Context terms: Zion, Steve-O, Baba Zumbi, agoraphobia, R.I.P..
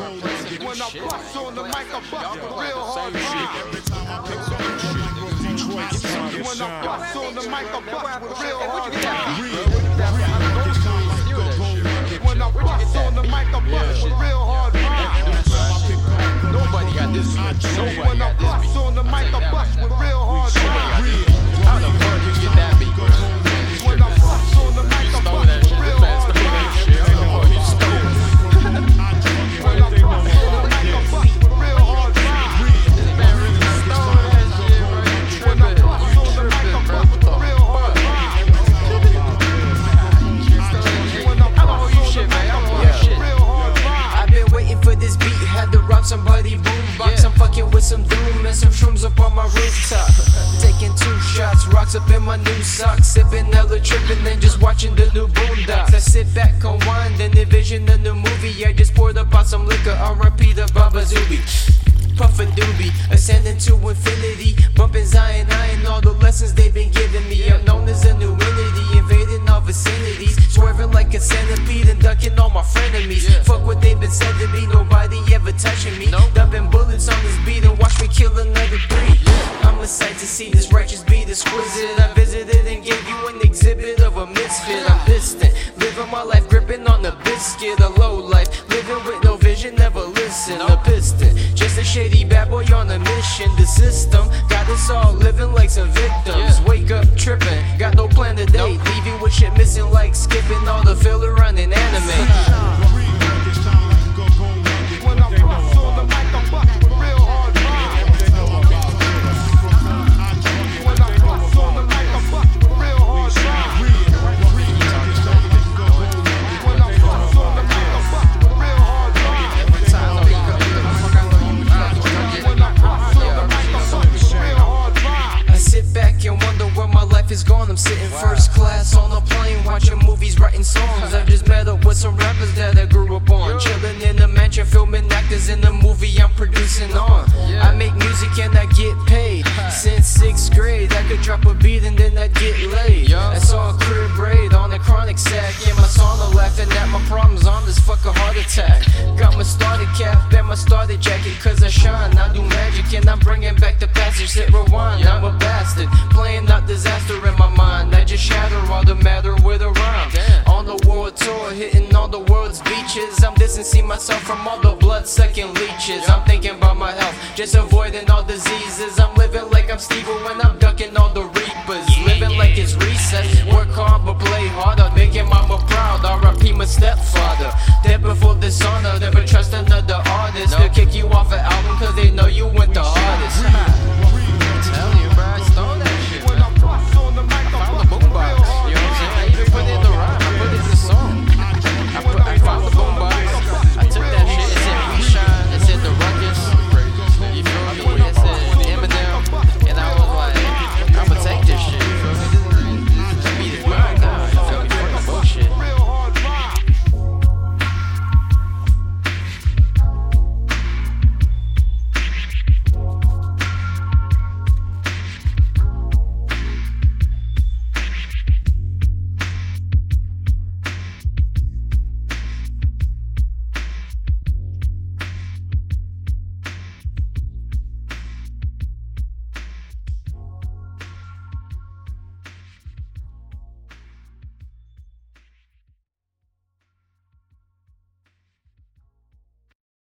room. When I bust on the mic, I bust a real hard rhyme. When I bust on the mic, I bust a real hard rhyme. When I bust on the mic, I bust a real hard rhyme. Nobody got this. When I bust on the mic, I bust with real hard rhyme. How the fuck you get that beat? When I bust on the mic, I bust with real hard rhyme. When I bust on the mic, I bust with real hard rhyme. When I bust on the mic, I bust with real hard rhyme. I don't owe you shit, man. I've been waiting for this beat. Had to rob somebody, boom box. I'm fucking with some doom and some shrooms up on my rooftop. Taking two shots, rocks up in my new socks. Sipping hella tripping, then just watching the new Boondocks. I sit back, unwind, then envision the new movie. I just poured up on some liquor, R.I.P. to Baba Zumbi. Puff a doobie, ascending to infinity. Bumping Zion, eyeing all the lessons they've been giving me. I'm known as a new entity, invading all vicinities. Swerving like a centipede and ducking all my frenemies. Fuck what they've been said to me, nobody ever touching me. Dumping bullets on this beat and watch me kill another three. I'm a sight to see, this righteous beat exquisite. I visited and gave you an exhibit of a misfit. I'm distant, living my life gripping on a biscuit. A low life, living with no vision, never listen. A piston, just a shade. Bad boy on a mission. The system got us all living like some victims. Wake up tripping, got no plan today. Leaving with shit missing, like skipping all the filler on an anime. When I bust on the mic, I bust with real hard rhymes. When I bust on the mic, I bust with real hard rhymes. Is gone. I'm sitting first class on a plane, watching movies, writing songs. I've just met up with some rappers that I grew up on. Chilling in a mansion, filming actors in the movie I'm producing on. I make music and I get paid. Since sixth grade, I could drop a beat and then I'd get laid. I saw a crib raid on a chronic sack. In my sauna, laughing at my problems on this fucker heart attack. Got my starter cap and my starter jacket, cause I shine. I do magic and I'm bringing back the passage. Hit rewind, I'm a bastard. Playing out disaster in my mind, I just shatter all the matter with a rhyme. On the world tour, hitting all the world's beaches. I'm distancing myself from all the blood-sucking leeches. I'm thinking about my health, just avoiding all diseases. I'm living like I'm Steve-O when I'm ducking all the reapers. Living like it's recess, work hard but play harder. Making my